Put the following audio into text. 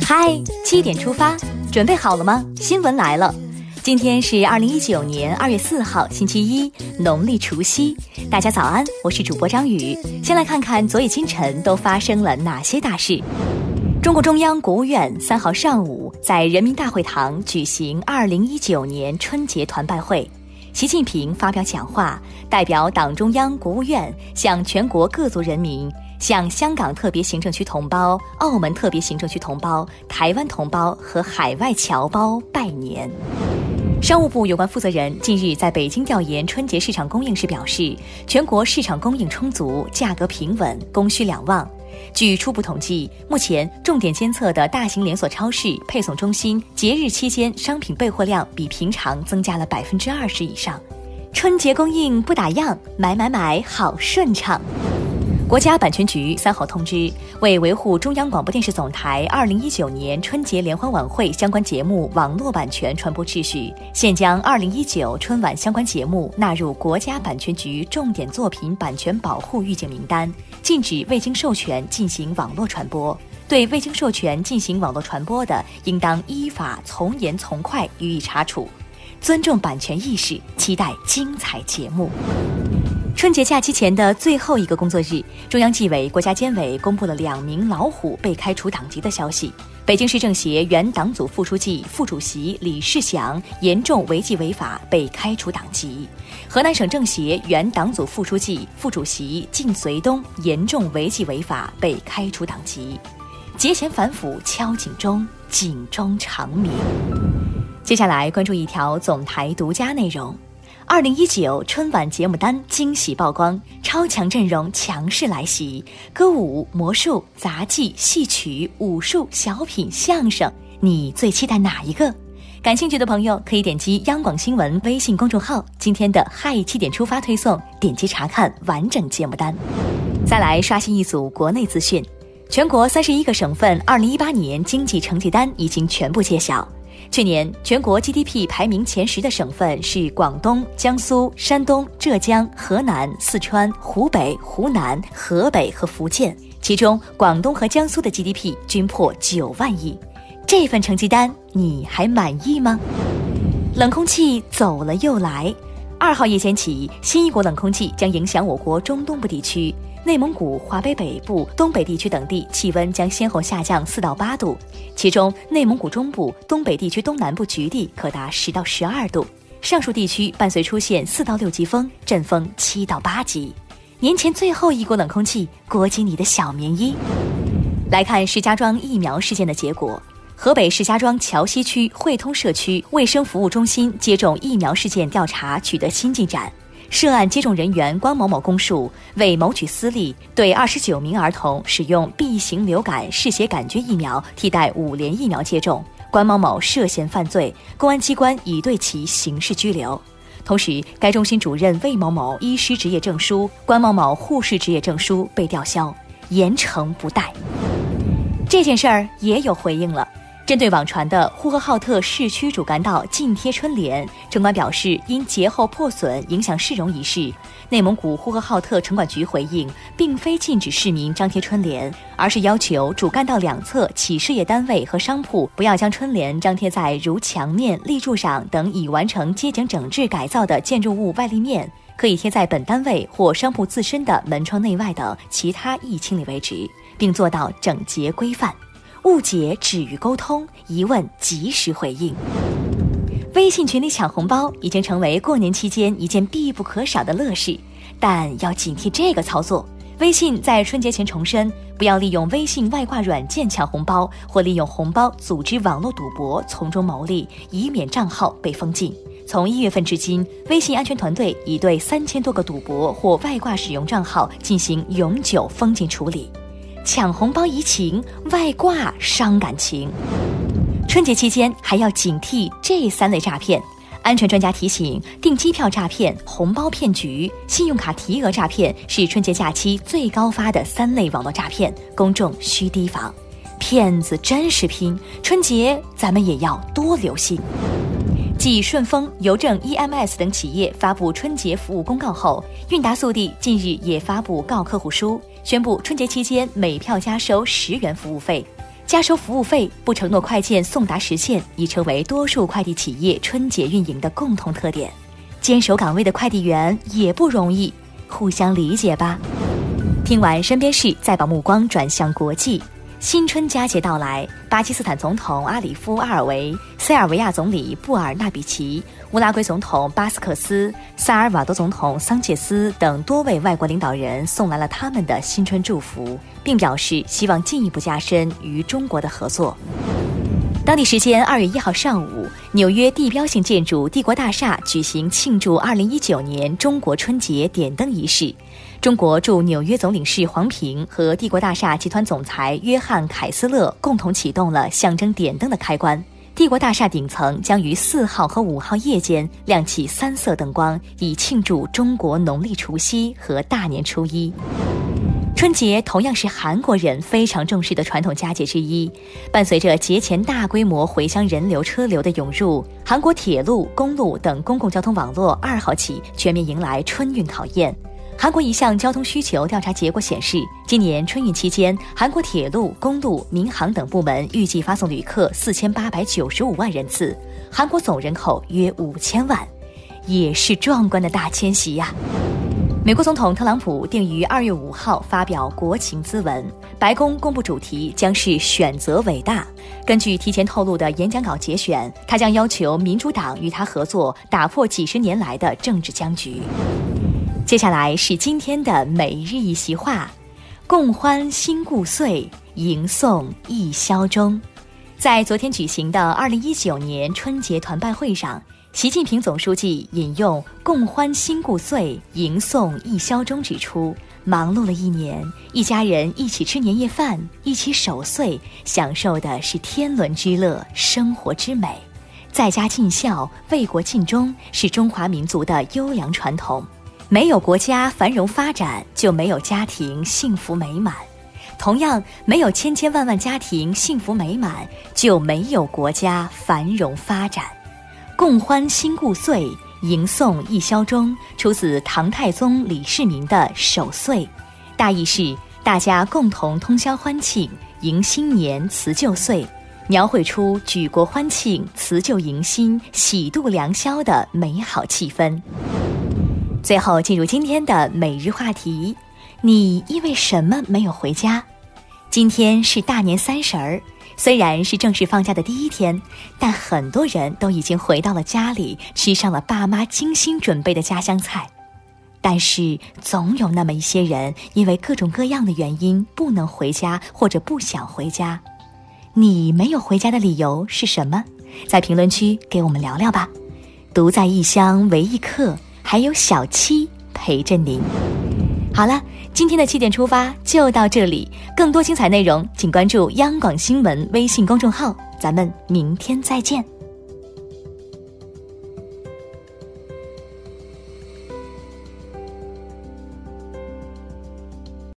嗨，7点出发，准备好了吗？新闻来了，今天是2019年2月4号，星期一，农历除夕。大家早安，我是主播张宇。先来看看昨夜今晨都发生了哪些大事。中国中央、国务院3号上午在人民大会堂举行2019年春节团拜会，习近平发表讲话，代表党中央、国务院向全国各族人民、向香港特别行政区同胞、澳门特别行政区同胞、台湾同胞和海外侨胞拜年。商务部有关负责人近日在北京调研春节市场供应时表示，全国市场供应充足，价格平稳，供需两旺。据初步统计，目前重点监测的大型连锁超市、配送中心节日期间商品备货量比平常增加了20%以上。春节供应不打烊，买买买好顺畅。国家版权局3号通知，为维护中央广播电视总台2019年春节联欢晚会相关节目网络版权传播秩序，现将2019春晚相关节目纳入国家版权局重点作品版权保护预警名单，禁止未经授权进行网络传播。对未经授权进行网络传播的，应当依法从严从快予以查处。尊重版权意识，期待精彩节目。春节假期前的最后一个工作日，中央纪委、国家监委公布了2名老虎被开除党籍的消息。北京市政协原党组副书记、副主席李世祥严重违纪违法被开除党籍。河南省政协原党组副书记、副主席靳绥东严重违纪违法被开除党籍。节前反腐敲警钟，警钟长鸣。接下来关注一条总台独家内容。2019春晚节目单惊喜曝光，超强阵容强势来袭，歌舞、魔术、杂技、戏曲、武术、小品、相声，你最期待哪一个？感兴趣的朋友可以点击央广新闻微信公众号今天的嗨7点出发推送，点击查看完整节目单。再来刷新一组国内资讯，全国31个省份2018年经济成绩单已经全部揭晓。去年全国 GDP 排名前10的省份是广东、江苏、山东、浙江、河南、四川、湖北、湖南、河北和福建，其中广东和江苏的 GDP 均破9万亿。这份成绩单你还满意吗？冷空气走了又来，2号夜间起，新一股冷空气将影响我国中东部地区，内蒙古、华北北部、东北地区等地气温将先后下降4到8度，其中内蒙古中部、东北地区东南部局地可达10到12度，上述地区伴随出现4到6级风，阵风7到8级。年前最后一股冷空气裹紧你的小棉衣。来看石家庄疫苗事件的结果。河北石家庄桥西区汇通社区卫生服务中心接种疫苗事件调查取得新进展。涉案接种人员关某某供述，为谋取私利，对29名儿童使用 B 型流感嗜血杆菌疫苗替代5联疫苗接种，关某某涉嫌犯罪，公安机关已对其刑事拘留。同时，该中心主任魏某某医师执业证书、关某某护士执业证书被吊销，严惩不贷。这件事儿也有回应了。针对网传的呼和浩特市区主干道禁贴春联，城管表示因节后破损影响市容一事，内蒙古呼和浩特城管局回应，并非禁止市民张贴春联，而是要求主干道两侧企事业单位和商铺不要将春联张贴在如墙面、立柱上等已完成街景整治改造的建筑物外立面，可以贴在本单位或商铺自身的门窗内外等其他易清理位置，并做到整洁规范。误解止于沟通，疑问及时回应。微信群里抢红包已经成为过年期间一件必不可少的乐事，但要警惕这个操作。微信在春节前重申，不要利用微信外挂软件抢红包，或利用红包组织网络赌博从中牟利，以免账号被封禁。从1月份至今，微信安全团队已对3000多个赌博或外挂使用账号进行永久封禁处理。抢红包怡情，外挂伤感情。春节期间还要警惕这3类诈骗。安全专家提醒，订机票诈骗、红包骗局、信用卡提额诈骗是春节假期最高发的3类网络诈骗，公众需提防。骗子真是拼，春节咱们也要多留心。继顺丰、邮政、EMS 等企业发布春节服务公告后，韵达速递近日也发布告客户书，宣布春节期间每票加收10元服务费。加收服务费、不承诺快件送达时限，已成为多数快递企业春节运营的共同特点。坚守岗位的快递员也不容易，互相理解吧。听完身边事，再把目光转向国际。新春佳节到来，巴基斯坦总统阿里夫·阿尔维、塞尔维亚总理布尔纳比奇、乌拉圭总统巴斯克斯、萨尔瓦多总统桑切斯等多位外国领导人送来了他们的新春祝福，并表示希望进一步加深与中国的合作。当地时间2月1号上午，纽约地标性建筑帝国大厦举行庆祝2019年中国春节点灯仪式。中国驻纽约总领事黄平和帝国大厦集团总裁约翰·凯斯勒共同启动了象征点灯的开关。帝国大厦顶层将于4号和5号夜间亮起3色灯光，以庆祝中国农历除夕和大年初一。春节同样是韩国人非常重视的传统佳节之一，伴随着节前大规模回乡人流车流的涌入，韩国铁路、公路等公共交通网络2号起全面迎来春运考验。韩国一项交通需求调查结果显示，今年春运期间，韩国铁路、公路、民航等部门预计发送旅客4895万人次，韩国总人口约5000万，也是壮观的大迁徙呀。美国总统特朗普定于2月5号发表国情咨文，白宫公布主题将是选择伟大。根据提前透露的演讲稿节选，他将要求民主党与他合作，打破几十年来的政治僵局。接下来是今天的每日一席话：共欢新故岁，迎送一宵中。在昨天举行的2019年春节团拜会上，习近平总书记引用共欢新故岁，迎送一宵中指出，忙碌了一年，一家人一起吃年夜饭，一起守岁，享受的是天伦之乐，生活之美。在家尽孝，为国尽忠，是中华民族的优良传统。没有国家繁荣发展，就没有家庭幸福美满。同样，没有千千万万家庭幸福美满，就没有国家繁荣发展。共欢新故岁，迎送一宵中，出自唐太宗李世民的《守岁》，大意是大家共同通宵欢庆，迎新年辞旧岁，描绘出举国欢庆、辞旧迎新、喜度良宵的美好气氛。最后进入今天的每日话题：你因为什么没有回家？今天是大年30，虽然是正式放假的第一天，但很多人都已经回到了家里，吃上了爸妈精心准备的家乡菜。但是总有那么一些人，因为各种各样的原因不能回家，或者不想回家。你没有回家的理由是什么？在评论区给我们聊聊吧。独在异乡为异客，还有小七陪着您。好了，今天的7点出发就到这里，更多精彩内容请关注央广新闻微信公众号，咱们明天再见。